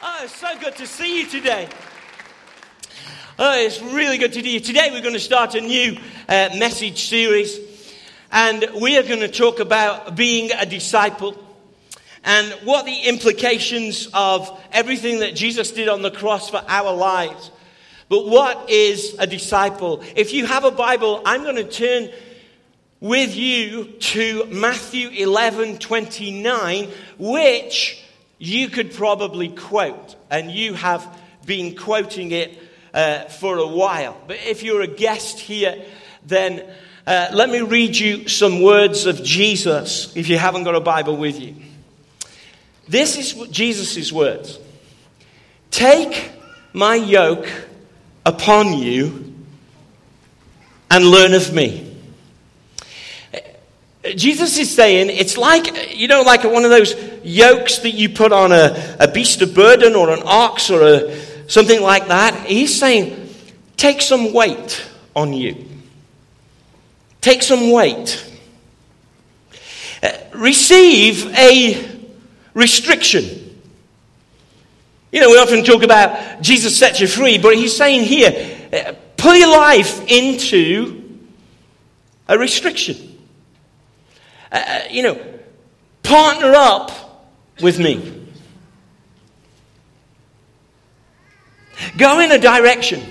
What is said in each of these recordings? Oh, it's so good to see you today. Oh, it's really good to see you. Today we're going to start a new message series, and we are going to talk about being a disciple and what the implications of everything that Jesus did on the cross for our lives. But what is a disciple? If you have a Bible, I'm going to turn with you to Matthew 11:29, which you could probably quote, and you have been quoting it for a while. But if you're a guest here, then let me read you some words of Jesus, if you haven't got a Bible with you. This is Jesus' words. "Take my yoke upon you and learn of me." Jesus is saying, it's like, you know, like one of those yokes that you put on a beast of burden or an ox or something like that. He's saying, take some weight on you. Take some weight. Receive a restriction. You know, we often talk about Jesus set you free, but he's saying here, put your life into a restriction. Partner up with me. Go in a direction.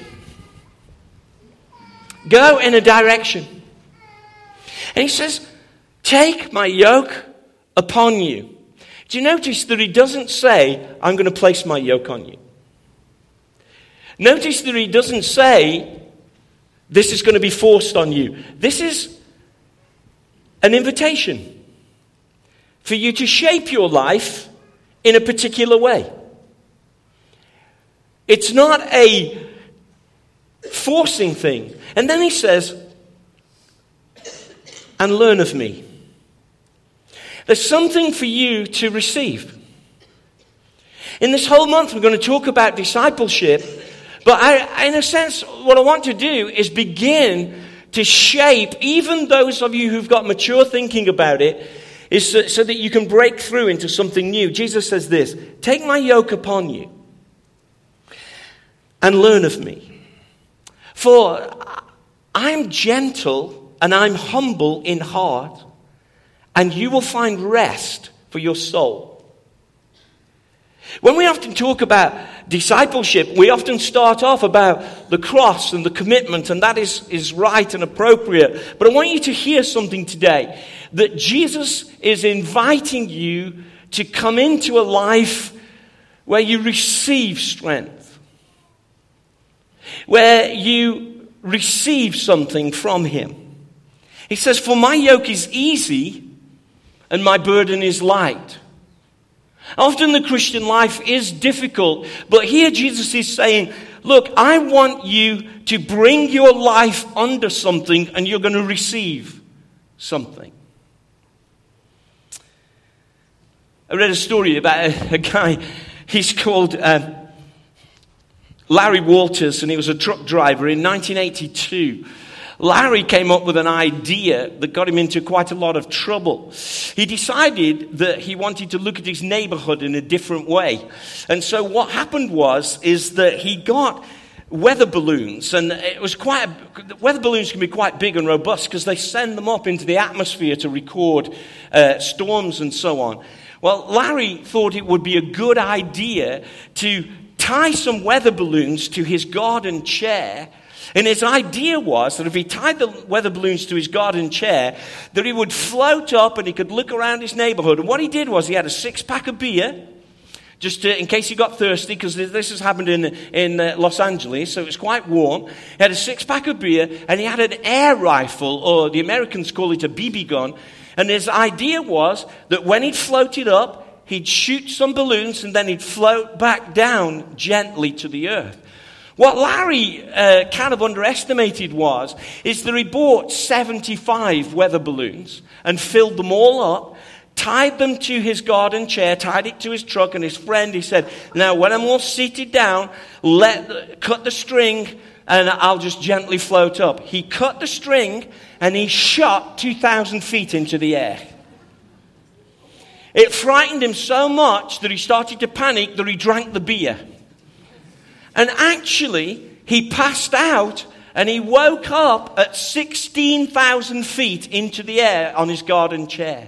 Go in a direction. And he says, take my yoke upon you. Do you notice that he doesn't say, I'm going to place my yoke on you? Notice that he doesn't say, this is going to be forced on you. This is an invitation for you to shape your life in a particular way. It's not a forcing thing. And then he says, and learn of me. There's something for you to receive. In this whole month, we're going to talk about discipleship. But in a sense, what I want to do is begin to shape, even those of you who've got mature thinking about it, is so that you can break through into something new. Jesus says this, take my yoke upon you and learn of me. For I'm gentle and I'm humble in heart, and you will find rest for your soul. When we often talk about discipleship, we often start off about the cross and the commitment, and that is right and appropriate. But I want you to hear something today, that Jesus is inviting you to come into a life where you receive strength, where you receive something from him. He says, for my yoke is easy and my burden is light. Often the Christian life is difficult, but here Jesus is saying, look, I want you to bring your life under something, and you're going to receive something. I read a story about a guy, he's called Larry Walters, and he was a truck driver. In 1982. Larry came up with an idea that got him into quite a lot of trouble. He decided that he wanted to look at his neighborhood in a different way. And so what happened is that he got weather balloons, and weather balloons can be quite big and robust because they send them up into the atmosphere to record storms and so on. Well, Larry thought it would be a good idea to tie some weather balloons to his garden chair. And his idea was that if he tied the weather balloons to his garden chair, that he would float up and he could look around his neighborhood. And what he did was he had a six-pack of beer, just in case he got thirsty, because this has happened in Los Angeles, so it was quite warm. He had a six-pack of beer, and he had an air rifle, or the Americans call it a BB gun. And his idea was that when he'd floated up, he'd shoot some balloons, and then he'd float back down gently to the earth. What Larry kind of underestimated is that he bought 75 weather balloons and filled them all up, tied them to his garden chair, tied it to his truck, and his friend, he said, now when I'm all seated down, cut the string and I'll just gently float up. He cut the string and he shot 2,000 feet into the air. It frightened him so much that he started to panic that he drank the beer. And actually, he passed out and he woke up at 16,000 feet into the air on his garden chair.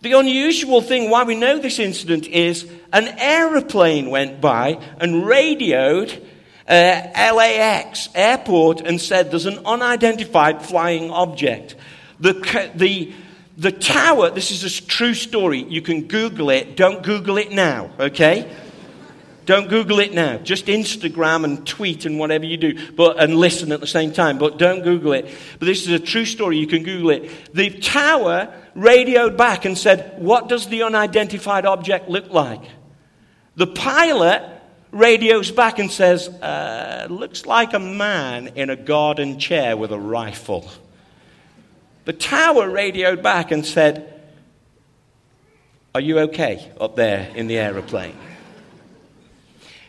The unusual thing why we know this incident is an aeroplane went by and radioed LAX airport and said there's an unidentified flying object. The tower, this is a true story, you can Google it, don't Google it now, okay? Don't Google it now, just Instagram and tweet and whatever you do, and listen at the same time, but don't Google it. But this is a true story, you can Google it. The tower radioed back and said, what does the unidentified object look like? The pilot radios back and says, looks like a man in a garden chair with a rifle. The tower radioed back and said, are you okay up there in the aeroplane?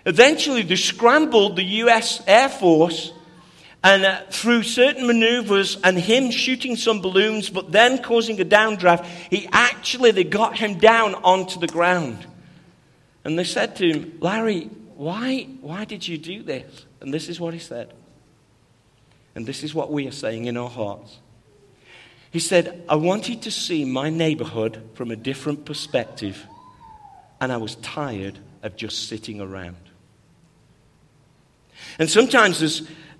Eventually, they scrambled the U.S. Air Force and through certain maneuvers and him shooting some balloons, but then causing a downdraft, they got him down onto the ground. And they said to him, Larry, why did you do this? And this is what he said. And this is what we are saying in our hearts. He said, I wanted to see my neighborhood from a different perspective, and I was tired of just sitting around. And sometimes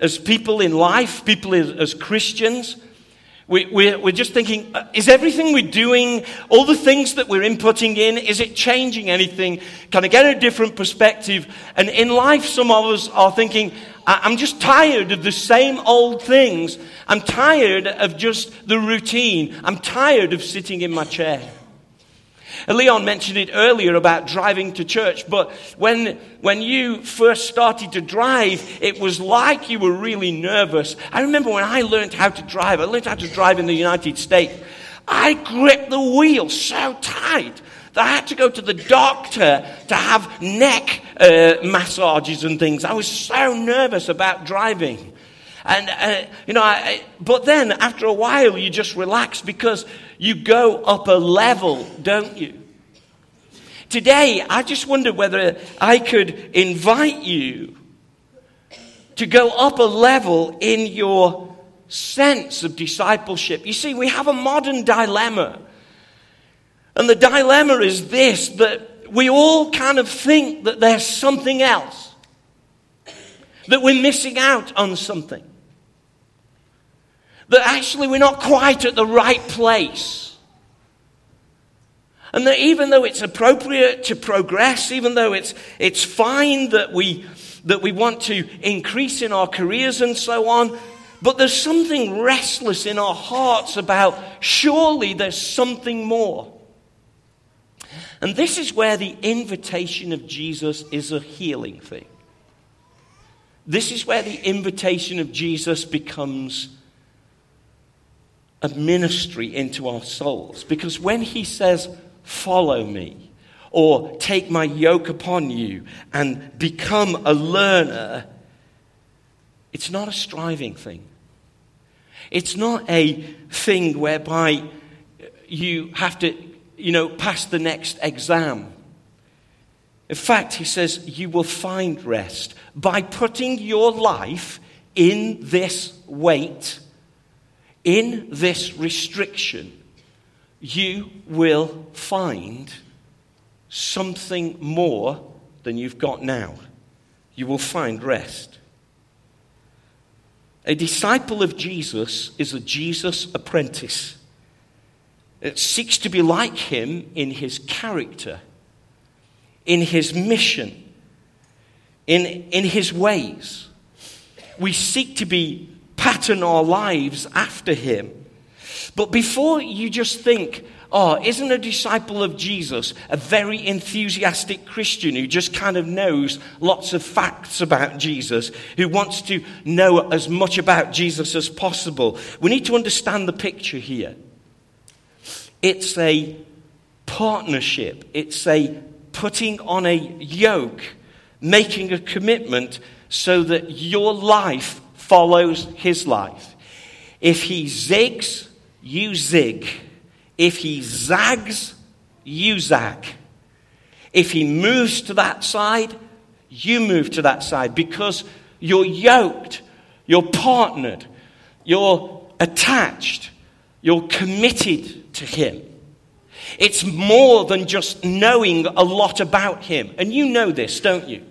as people in life, as Christians, we're just thinking, is everything we're doing, all the things that we're inputting in, is it changing anything? Can I get a different perspective? And in life, some of us are thinking, I'm just tired of the same old things. I'm tired of just the routine. I'm tired of sitting in my chair. And Leon mentioned it earlier about driving to church, but when you first started to drive, it was like you were really nervous. I remember when I learned how to drive in the United States. I gripped the wheel so tight that I had to go to the doctor to have neck massages and things. I was so nervous about driving. And, but then after a while you just relax because you go up a level, don't you? Today, I just wonder whether I could invite you to go up a level in your sense of discipleship. You see, we have a modern dilemma. And the dilemma is this, that we all kind of think that there's something else, that we're missing out on something. That actually we're not quite at the right place. And that even though it's appropriate to progress, even though it's fine that we want to increase in our careers and so on, but there's something restless in our hearts about surely there's something more. And this is where the invitation of Jesus is a healing thing. This is where the invitation of Jesus becomes of ministry into our souls. Because when he says, follow me, or take my yoke upon you and become a learner, it's not a striving thing. It's not a thing whereby you have to, pass the next exam. In fact, he says, you will find rest by putting your life in this weight. In this restriction, you will find something more than you've got now. You will find rest. A disciple of Jesus is a Jesus apprentice. It seeks to be like him in his character, in his mission, in his ways. We seek to be pattern our lives after him. But before you just think, isn't a disciple of Jesus a very enthusiastic Christian who just kind of knows lots of facts about Jesus, who wants to know as much about Jesus as possible? We need to understand the picture here. It's a partnership. It's a putting on a yoke, making a commitment so that your life follows his life. If he zigs, you zig. If he zags, you, Zach. If he moves to that side, you move to that side, because you're yoked, you're partnered, you're attached, you're committed to him. It's more than just knowing a lot about him. And you know this, don't you?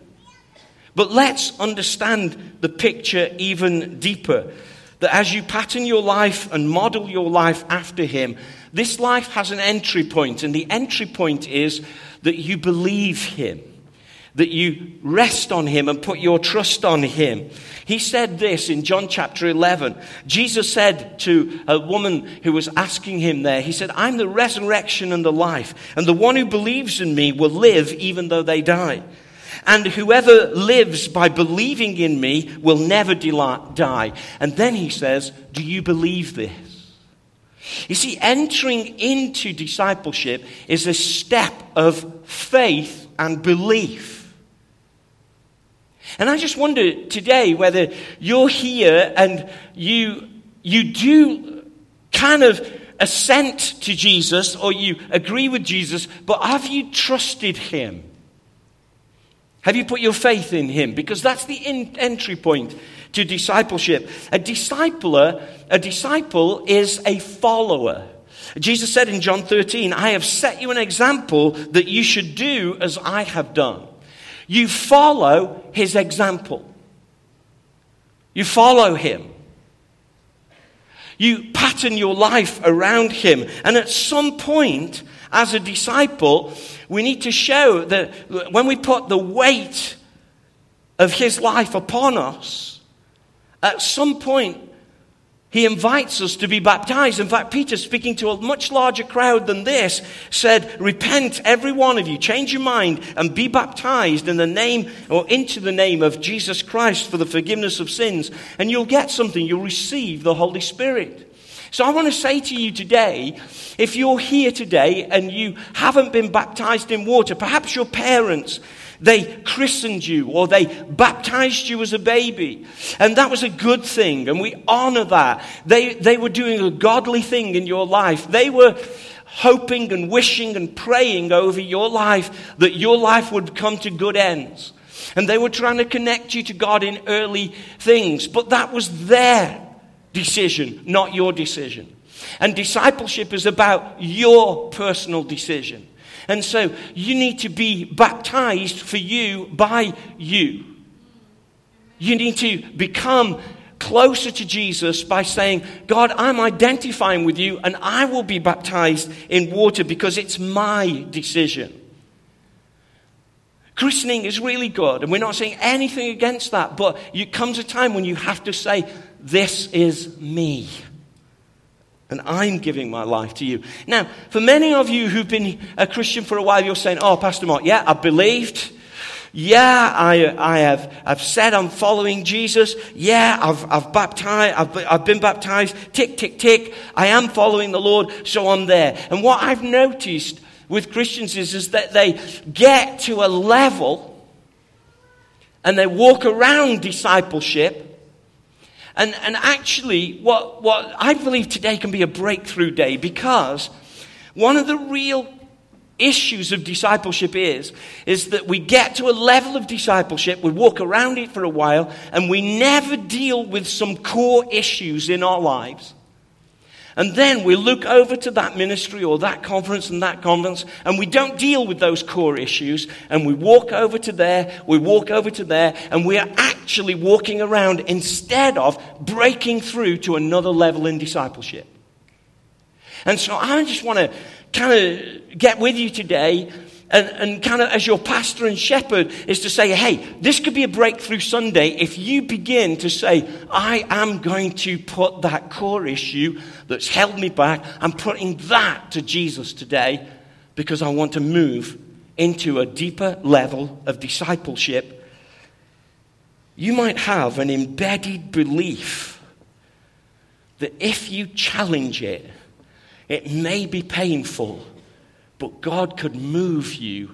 But let's understand the picture even deeper. That as you pattern your life and model your life after him, this life has an entry point. And the entry point is that you believe him. That you rest on him and put your trust on him. He said this in John chapter 11. Jesus said to a woman who was asking him there, he said, "I'm the resurrection and the life. And the one who believes in me will live even though they die. And whoever lives by believing in me will never die. And then he says, "Do you believe this?" You see, entering into discipleship is a step of faith and belief. And I just wonder today whether you're here and you do kind of assent to Jesus, or you agree with Jesus, but have you trusted him? Have you put your faith in him? Because that's the entry point to discipleship. A disciple is a follower. Jesus said in John 13, "I have set you an example that you should do as I have done." You follow his example. You follow him. You pattern your life around him. And at some point, as a disciple, we need to show that when we put the weight of his life upon us, at some point, he invites us to be baptized. In fact, Peter, speaking to a much larger crowd than this, said, "Repent, every one of you, change your mind, and be baptized in the name, or into the name of Jesus Christ for the forgiveness of sins, and you'll get something, you'll receive the Holy Spirit." So I want to say to you today, if you're here today and you haven't been baptized in water, perhaps your parents, they christened you or they baptized you as a baby. And that was a good thing, and we honor that. They were doing a godly thing in your life. They were hoping and wishing and praying over your life that your life would come to good ends. And they were trying to connect you to God in early things, but that was their decision, not your decision. And discipleship is about your personal decision. And so you need to be baptized for you by you. You need to become closer to Jesus by saying, "God, I'm identifying with you, and I will be baptized in water because it's my decision." Christening is really good, and we're not saying anything against that, but it comes a time when you have to say, "This is me, and I'm giving my life to you." Now, for many of you who've been a Christian for a while, you're saying, "Oh, Pastor Mark, yeah, I believed. Yeah, I've said I'm following Jesus. Yeah, I've been baptized. Tick, tick, tick. I am following the Lord, so I'm there." And what I've noticed with Christians is that they get to a level and they walk around discipleship. And actually, what I believe today can be a breakthrough day, because one of the real issues of discipleship is that we get to a level of discipleship, we walk around it for a while, and we never deal with some core issues in our lives. And then we look over to that ministry or that conference, and we don't deal with those core issues, and we walk over to there, and we are actually walking around instead of breaking through to another level in discipleship. And so I just want to kind of get with you today, and kind of as your pastor and shepherd, is to say, hey, this could be a breakthrough Sunday if you begin to say, I am going to put that core issue that's held me back, I'm putting that to Jesus today, because I want to move into a deeper level of discipleship. You might have an embedded belief that if you challenge it, it may be painful, but God could move you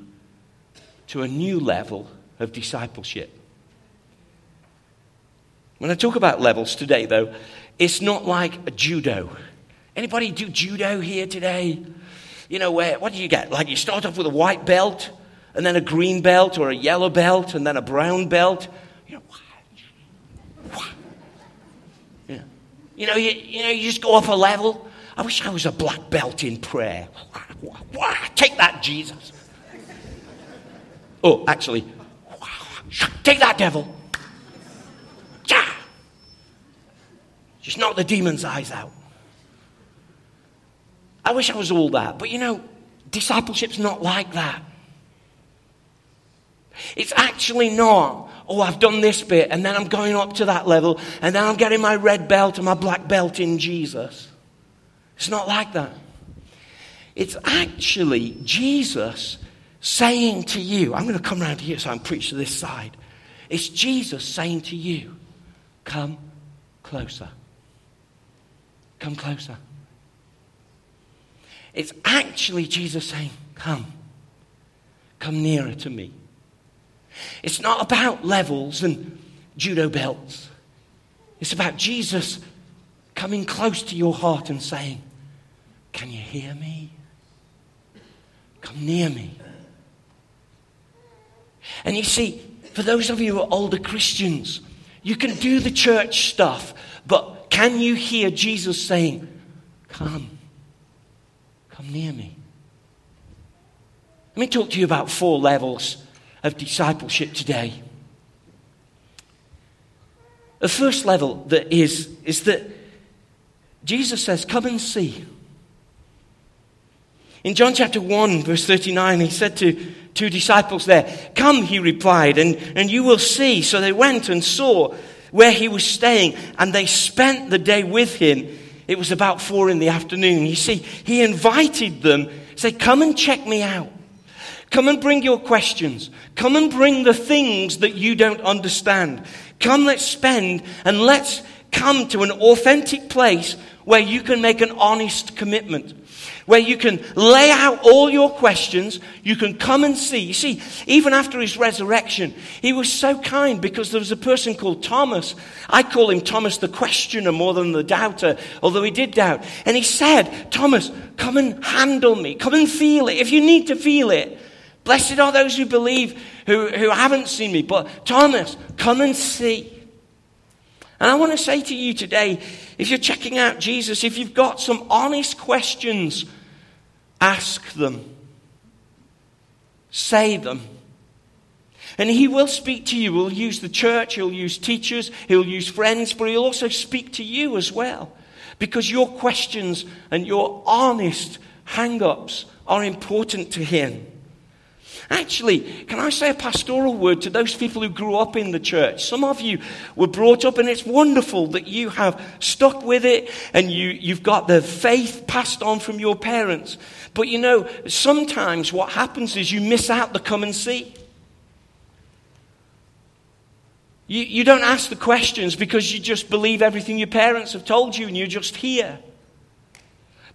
to a new level of discipleship. When I talk about levels today, though, it's not like a judo. Anybody do judo here today? you know, what do you get? Like, you start off with a white belt, and then a green belt, or a yellow belt, and then a brown belt. You know, yeah. You just go off a level. I wish I was a black belt in prayer. Take that, Jesus. Oh, actually, take that, devil. Just knock the demon's eyes out. I wish I was all that. But, discipleship's not like that. It's actually not, I've done this bit, and then I'm going up to that level, and then I'm getting my red belt and my black belt in Jesus. It's not like that. It's actually Jesus saying to you, I'm going to come around here so I'm preaching to this side. It's Jesus saying to you, come closer. Come closer. It's actually Jesus saying, come nearer to me. It's not about levels and judo belts. It's about Jesus coming close to your heart and saying, can you hear me? Come near me. And you see, for those of you who are older Christians, you can do the church stuff, but can you hear Jesus saying, come near me? Let me talk to you about 4 levels of discipleship today. The first level that is that Jesus says, come and see. In John chapter 1, verse 39, he said to 2 disciples there, come, he replied, and you will see. So they went and saw where he was staying, and they spent the day with him. It was about 4 in the afternoon. You see, he invited them, say, come and check me out. Come and bring your questions. Come and bring the things that you don't understand. Come, let's come to an authentic place where you can make an honest commitment, where you can lay out all your questions, you can come and see. You see, even after his resurrection, he was so kind because there was a person called Thomas. I call him Thomas the questioner more than the doubter, although he did doubt. And he said, Thomas, come and handle me. Come and feel it if you need to feel it. Blessed are those who believe who haven't seen me. But Thomas, come and see. And I want to say to you today, if you're checking out Jesus, if you've got some honest questions, ask them. Say them. And he will speak to you. He'll use the church, he'll use teachers, he'll use friends, but he'll also speak to you as well. Because your questions and your honest hang-ups are important to him. Actually, can I say a pastoral word to those people who grew up in the church? Some of you were brought up, and it's wonderful that you have stuck with it, and you've got the faith passed on from your parents. But sometimes what happens is you miss out the come and see. You don't ask the questions because you just believe everything your parents have told you, and you're just here.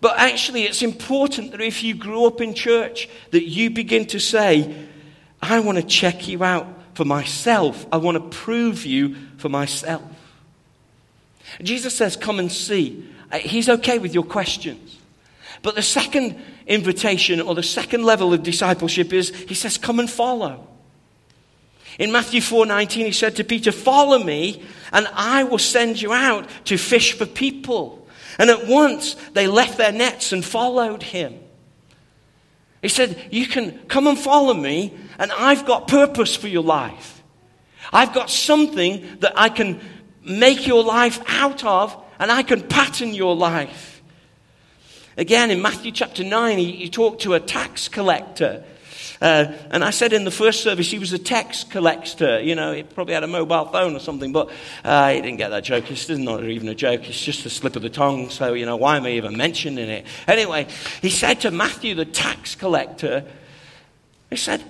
But actually, it's important that if you grew up in church, that you begin to say, I want to check you out for myself. I want to prove you for myself. Jesus says, come and see. He's okay with your questions. But the second invitation or the second level of discipleship is, he says, come and follow. In Matthew 4:19, he said to Peter, follow me and I will send you out to fish for people. And at once, they left their nets and followed him. He said, you can come and follow me, and I've got purpose for your life. I've got something that I can make your life out of, and I can pattern your life. Again, in Matthew chapter 9, he talked to a tax collector. And I said in the first service, he was a tax collector. He probably had a mobile phone or something, but he didn't get that joke. It's not even a joke. It's just a slip of the tongue. So, why am I even mentioning it? Anyway, he said to Matthew, the tax collector, he said,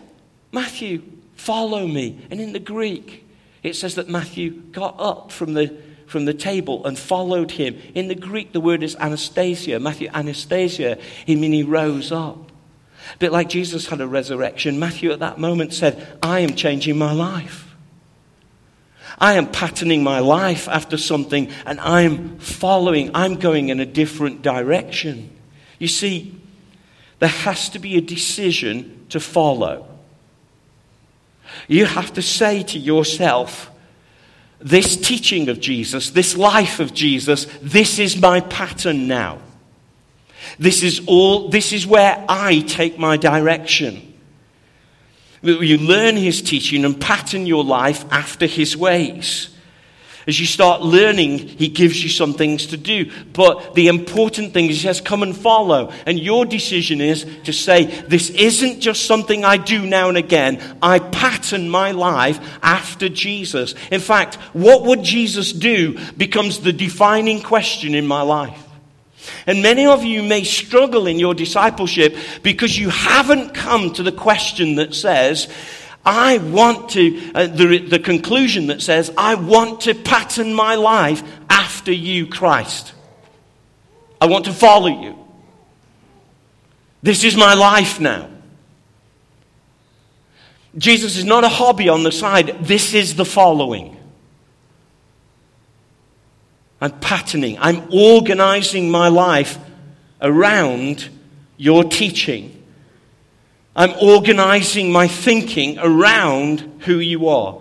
Matthew, follow me. And in the Greek, it says that Matthew got up from the table and followed him. In the Greek, the word is anastasia. Matthew, anastasia. He means he rose up. A bit like Jesus had a resurrection, Matthew at that moment said, I am changing my life. I am patterning my life after something, and I'm following. I'm going in a different direction. You see, there has to be a decision to follow. You have to say to yourself, this teaching of Jesus, this life of Jesus, this is my pattern now. This is where I take my direction. You learn his teaching and pattern your life after his ways. As you start learning, he gives you some things to do. But the important thing is he says, come and follow. And your decision is to say, this isn't just something I do now and again. I pattern my life after Jesus. In fact, what would Jesus do becomes the defining question in my life. And many of you may struggle in your discipleship because you haven't come to the question that says, I want to, the conclusion that says, I want to pattern my life after you, Christ. I want to follow you. This is my life now. Jesus is not a hobby on the side. This is the following. I'm patterning. I'm organizing my life around your teaching. I'm organizing my thinking around who you are.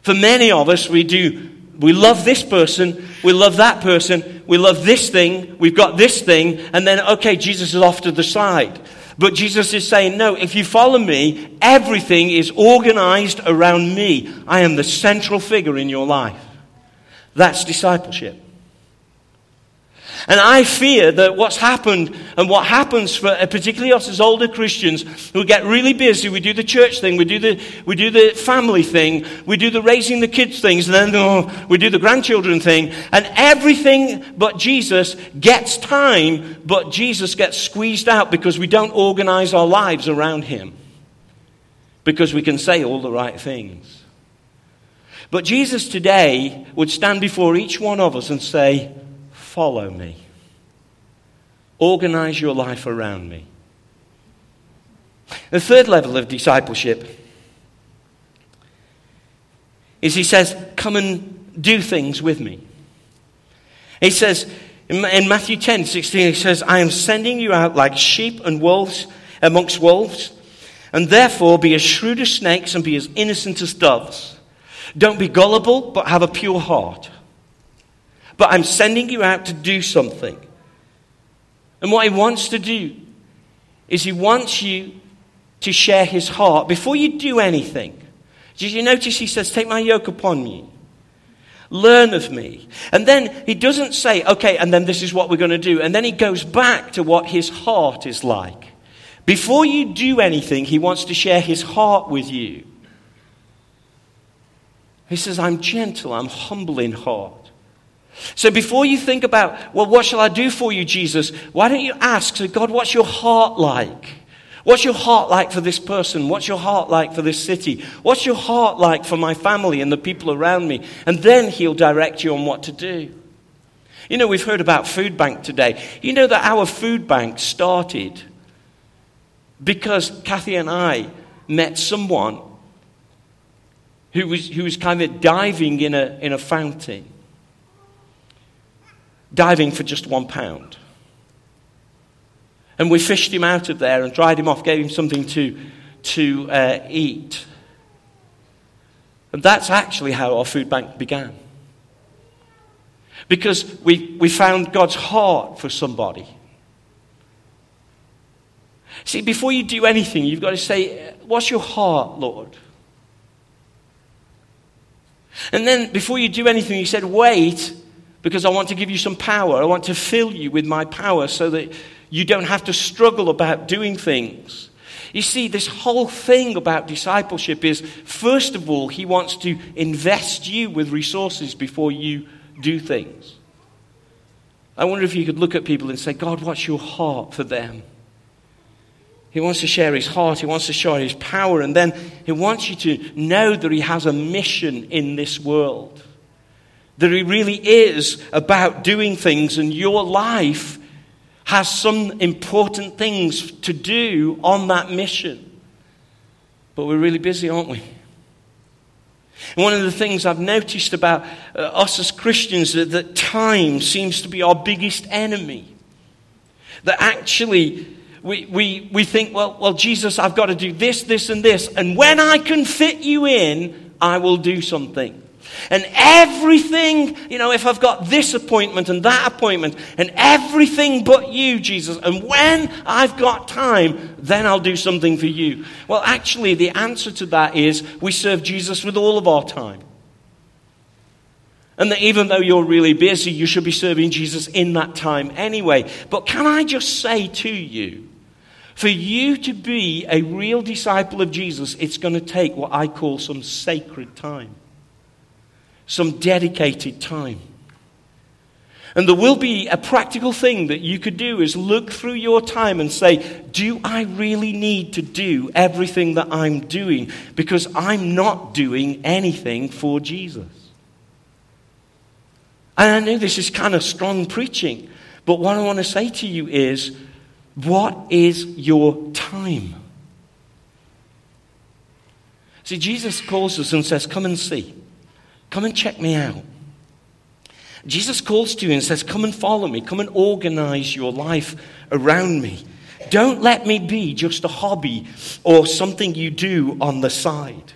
For many of us, we love this person, we love that person, we love this thing, we've got this thing, and then, okay, Jesus is off to the side. But Jesus is saying, no, if you follow me, everything is organized around me. I am the central figure in your life. That's discipleship. And I fear that what's happened and what happens for particularly us as older Christians who get really busy, we do the church thing, we do the family thing, we do the raising the kids things, and then we do the grandchildren thing, and everything but Jesus gets time, but Jesus gets squeezed out because we don't organize our lives around him. Because we can say all the right things. But Jesus today would stand before each one of us and say, follow me. Organize your life around me. The third level of discipleship is he says, come and do things with me. He says, in Matthew 10:16, he says, I am sending you out like sheep and wolves amongst wolves, and therefore be as shrewd as snakes and be as innocent as doves. Don't be gullible, but have a pure heart. But I'm sending you out to do something. And what he wants to do is he wants you to share his heart. Before you do anything, did you notice he says, take my yoke upon you. Learn of me. And then he doesn't say, okay, and then this is what we're going to do. And then he goes back to what his heart is like. Before you do anything, he wants to share his heart with you. He says, I'm gentle, I'm humble in heart. So before you think about, well, what shall I do for you, Jesus? Why don't you ask, so God, what's your heart like? What's your heart like for this person? What's your heart like for this city? What's your heart like for my family and the people around me? And then he'll direct you on what to do. You know, we've heard about food bank today. You know that our food bank started because Kathy and I met someone who was kind of diving in a fountain. Diving for just £1. And we fished him out of there and dried him off, gave him something to eat. And that's actually how our food bank began. Because we found God's heart for somebody. See, before you do anything, you've got to say, what's your heart, Lord? And then before you do anything, you said, wait, because I want to give you some power. I want to fill you with my power so that you don't have to struggle about doing things. You see, this whole thing about discipleship is, first of all, he wants to invest you with resources before you do things. I wonder if you could look at people and say, God, what's your heart for them? He wants to share his heart. He wants to share his power. And then he wants you to know that he has a mission in this world. That it really is about doing things, and your life has some important things to do on that mission. But we're really busy, aren't we? And one of the things I've noticed about us as Christians is that time seems to be our biggest enemy. That actually we think, well, Jesus, I've got to do this, this, and this. And when I can fit you in, I will do something. And everything, if I've got this appointment and that appointment, and everything but you, Jesus, and when I've got time, then I'll do something for you. Well, actually, the answer to that is we serve Jesus with all of our time. And that even though you're really busy, you should be serving Jesus in that time anyway. But can I just say to you, for you to be a real disciple of Jesus, it's going to take what I call some sacred time. Some dedicated time. And there will be a practical thing that you could do is look through your time and say, do I really need to do everything that I'm doing? Because I'm not doing anything for Jesus. And I know this is kind of strong preaching, but what I want to say to you is, what is your time? See, Jesus calls us and says, come and see. Come and check me out. Jesus calls to you and says, come and follow me. Come and organize your life around me. Don't let me be just a hobby or something you do on the side.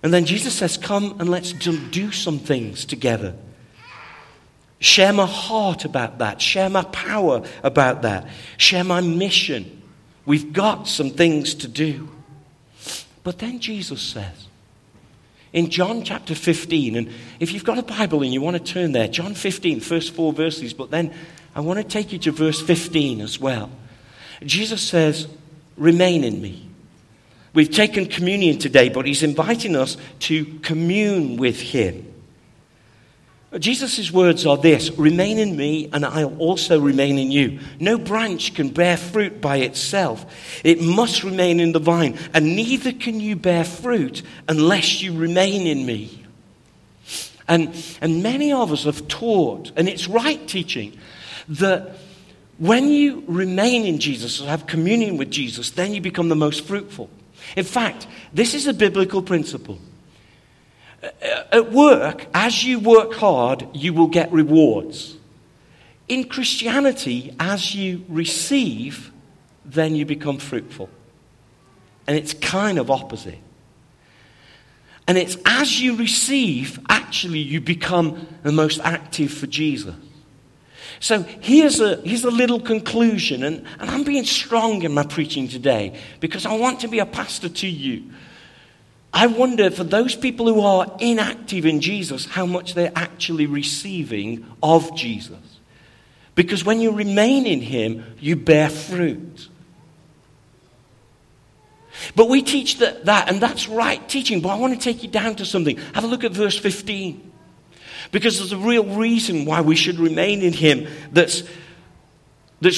And then Jesus says, come and let's do some things together. Share my heart about that. Share my power about that. Share my mission. We've got some things to do. But then Jesus says, in John chapter 15, and if you've got a Bible and you want to turn there, John 15, first 4 verses, but then I want to take you to verse 15 as well. Jesus says, remain in me. We've taken communion today, but he's inviting us to commune with him. Jesus' words are this, remain in me and I'll also remain in you. No branch can bear fruit by itself. It must remain in the vine, and neither can you bear fruit unless you remain in me. And many of us have taught, and it's right teaching, that when you remain in Jesus and have communion with Jesus, then you become the most fruitful. In fact, this is a biblical principle. At work, as you work hard, you will get rewards. In Christianity, as you receive, then you become fruitful. And it's kind of opposite. And it's as you receive, actually, you become the most active for Jesus. So here's a little conclusion, and I'm being strong in my preaching today because I want to be a pastor to you. I wonder, for those people who are inactive in Jesus, how much they're actually receiving of Jesus. Because when you remain in him, you bear fruit. But we teach that, and that's right teaching, but I want to take you down to something. Have a look at verse 15. Because there's a real reason why we should remain in him that's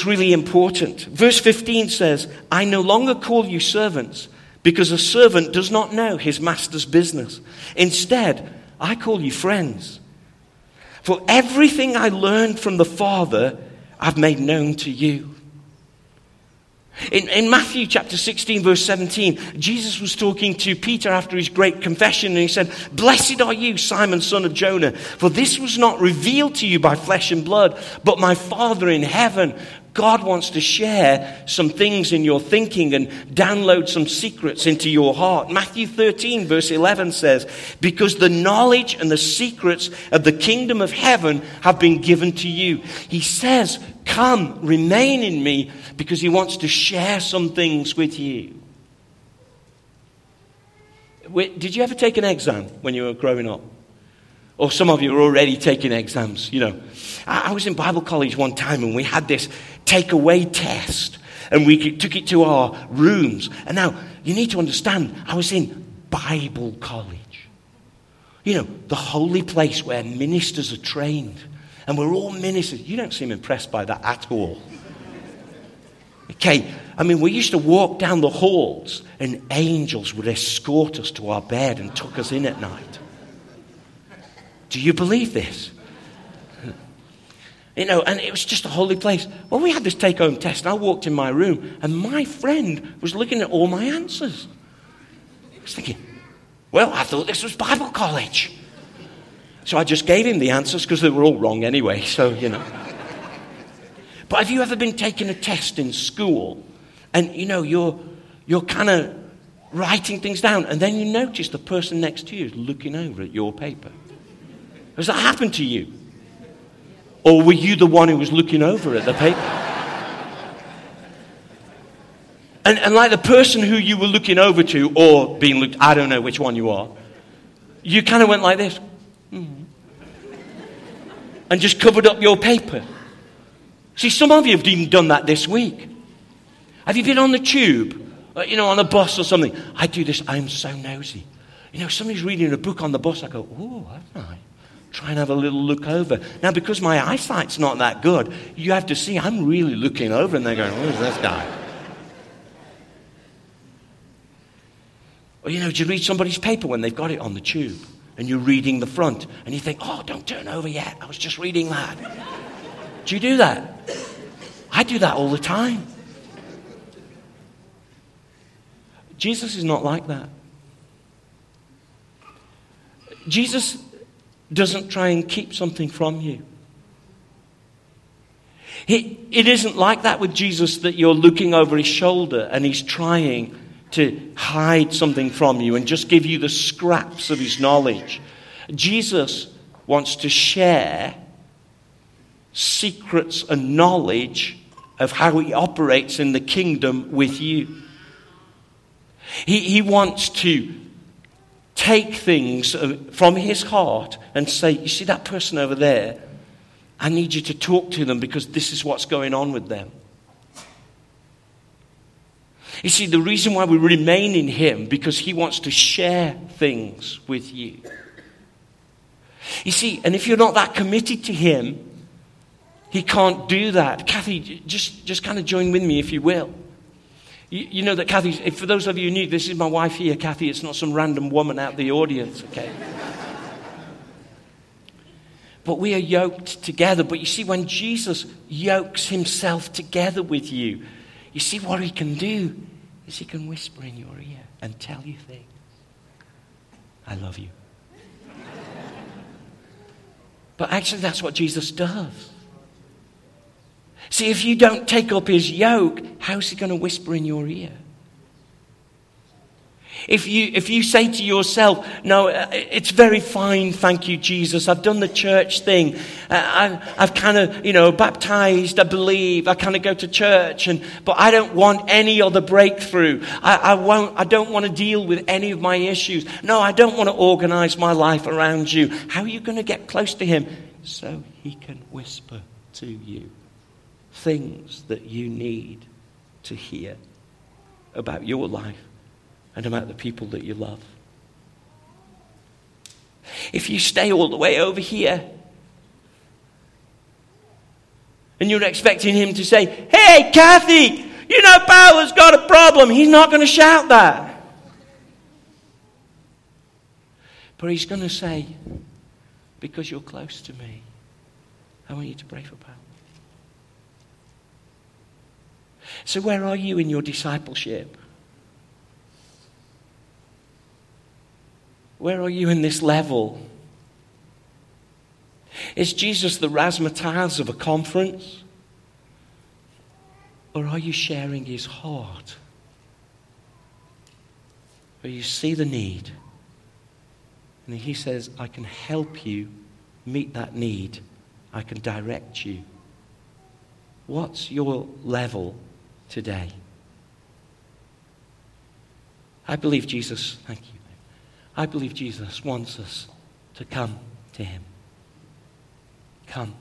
really important. Verse 15 says, I no longer call you servants, because a servant does not know his master's business. Instead, I call you friends. For everything I learned from the Father, I've made known to you. In Matthew chapter 16, verse 17, Jesus was talking to Peter after his great confession, and he said, Blessed are you, Simon, son of Jonah, for this was not revealed to you by flesh and blood, but my Father in heaven. God wants to share some things in your thinking and download some secrets into your heart. Matthew 13, verse 11 says, Because the knowledge and the secrets of the kingdom of heaven have been given to you. He says, Come, remain in me, because he wants to share some things with you. Did you ever take an exam when you were growing up? Or some of you are already taking exams, I was in Bible college one time and we had this takeaway test and we took it to our rooms. And now, you need to understand, I was in Bible college. The holy place where ministers are trained. And we're all ministers. You don't seem impressed by that at all. Okay, we used to walk down the halls and angels would escort us to our bed and tuck us in at night. Do you believe this? And it was just a holy place. Well, we had this take-home test, and I walked in my room, and my friend was looking at all my answers. I was thinking, I thought this was Bible college. So I just gave him the answers, because they were all wrong anyway, so, But have you ever been taking a test in school and, you know, you're kind of writing things down and then you notice the person next to you is looking over at your paper? Has that happened to you? Or were you the one who was looking over at the paper? And like the person who you were looking over to or being looked, I don't know which one you are, you kind of went like this. Mm-hmm. And just covered up your paper. See, some of you have even done that this week. Have you been on the tube? You know, on a bus or something? I do this, I'm so nosy. You know, somebody's reading a book on the bus, I go, oh, haven't I? Try and have a little look over. Now, because my eyesight's not that good, you have to see, I'm really looking over and they're going, who's this guy? Or, you know, do you read somebody's paper when they've got it on the tube and you're reading the front and you think, oh, don't turn over yet, I was just reading that. Do you do that? I do that all the time. Jesus is not like that. Jesus doesn't try and keep something from you. It isn't like that with Jesus, that you're looking over his shoulder and he's trying to hide something from you and just give you the scraps of his knowledge. Jesus wants to share secrets and knowledge of how he operates in the kingdom with you. He wants to take things from his heart and say, you see that person over there? I need you to talk to them because this is what's going on with them. You see, the reason why we remain in him, because he wants to share things with you. You see, and if you're not that committed to him, he can't do that. Kathy, just kind of join with me if you will. You know that Kathy, for those of you who need, this is my wife here, Kathy. It's not some random woman out the audience, okay? But we are yoked together. But you see, when Jesus yokes himself together with you, you see what he can do is he can whisper in your ear and tell you things. I love you. But actually that's what Jesus does. See, if you don't take up his yoke, how's he going to whisper in your ear? If you say to yourself, no, it's very fine, thank you, Jesus. I've done the church thing. I've kind of, you know, baptized, I believe. I kind of go to church, but I don't want any other breakthrough. I don't want to deal with any of my issues. No, I don't want to organize my life around you. How are you going to get close to him? So he can whisper to you things that you need to hear about your life and about the people that you love. If you stay all the way over here and you're expecting him to say, hey, Kathy, you know Paula's got a problem, he's not going to shout that. But he's going to say, because you're close to me, I want you to pray for Paula. So where are you in your discipleship? Where are you in this level? Is Jesus the razzmatazz of a conference? Or are you sharing his heart? Where you see the need, and he says, I can help you meet that need. I can direct you. What's your level today? I believe Jesus, thank you. I believe Jesus wants us to come to him. Come.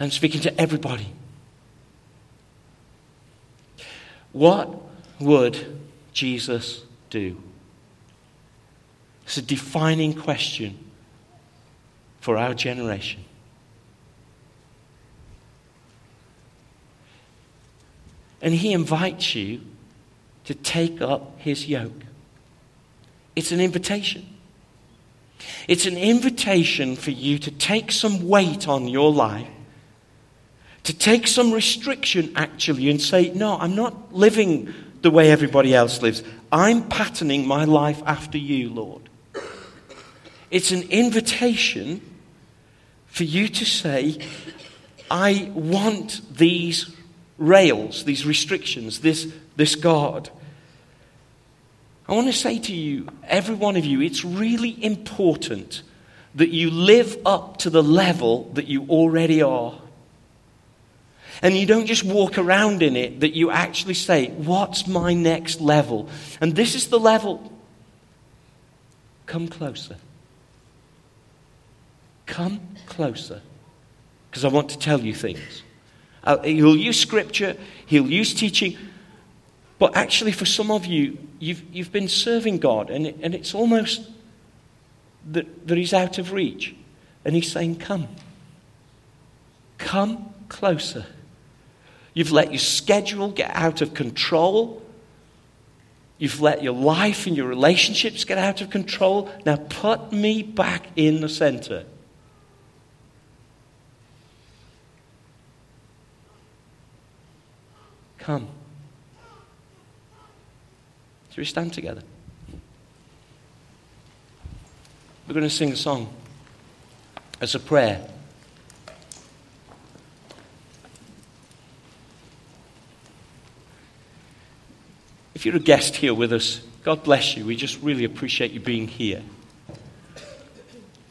I'm speaking to everybody. What would Jesus do? It's a defining question for our generation. And he invites you to take up his yoke. It's an invitation. It's an invitation for you to take some weight on your life, to take some restriction actually and say, no, I'm not living the way everybody else lives. I'm patterning my life after you, Lord. It's an invitation for you to say, I want these rails, these restrictions, this guard. I want to say to you, every one of you, it's really important that you live up to the level that you already are. And you don't just walk around in it, that you actually say, what's my next level? And this is the level. Come closer. Come closer. Because I want to tell you things. He'll use scripture, he'll use teaching. But actually for some of you, you've been serving God and it's almost that he's out of reach. And he's saying, come. Come closer. You've let your schedule get out of control. You've let your life and your relationships get out of control. Now put me back in the center. Come. Shall we stand together? We're going to sing a song as a prayer. If you're a guest here with us, God bless you. We just really appreciate you being here.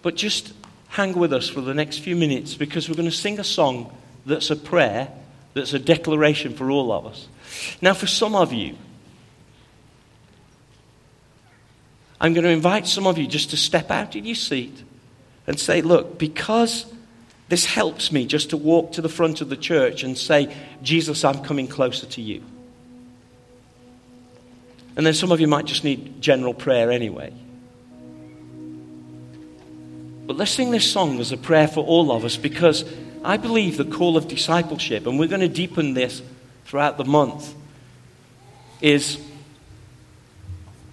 But just hang with us for the next few minutes because we're going to sing a song that's a prayer, that's a declaration for all of us. Now, for some of you, I'm going to invite some of you just to step out of your seat and say, look, because this helps me just to walk to the front of the church and say, Jesus, I'm coming closer to you. And then some of you might just need general prayer anyway. But let's sing this song as a prayer for all of us because I believe the call of discipleship, and we're going to deepen this throughout the month, is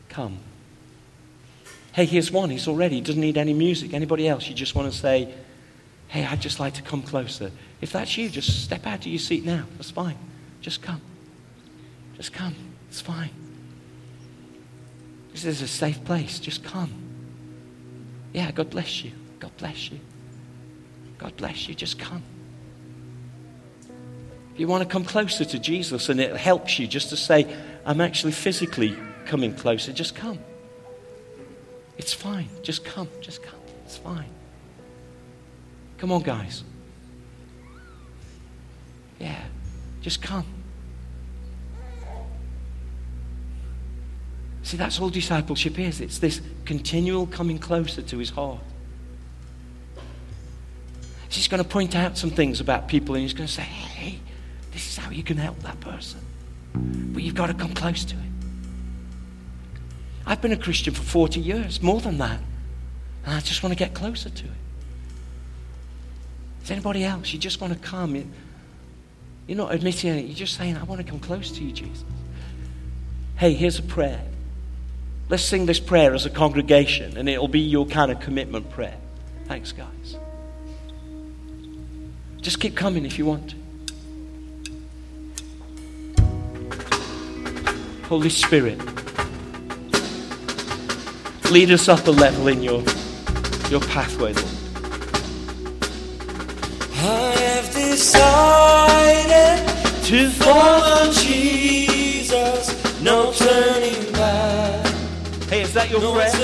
come. Hey, here's one. He's already. He doesn't need any music. Anybody else? You just want to say, hey, I'd just like to come closer. If that's you, just step out of your seat now. That's fine. Just come. Just come. It's fine. This is a safe place. Just come. Yeah, God bless you. God bless you. God bless you. Just come. If you want to come closer to Jesus and it helps you just to say, I'm actually physically coming closer, just come. It's fine. Just come. Just come. It's fine. Come on, guys. Yeah. Just come. See, that's all discipleship is. It's this continual coming closer to his heart. He's going to point out some things about people and he's going to say, hey, this is how you can help that person. But you've got to come close to it. I've been a Christian for 40 years, more than that. And I just want to get closer to it. Is anybody else? You just want to come. You're not admitting it. You're just saying, I want to come close to you, Jesus. Hey, here's a prayer. Let's sing this prayer as a congregation and it'll be your kind of commitment prayer. Thanks, guys. Just keep coming if you want. Holy Spirit, lead us up a level in your pathway, Lord. I have decided to follow Jesus, no turning back. Hey, is that your prayer?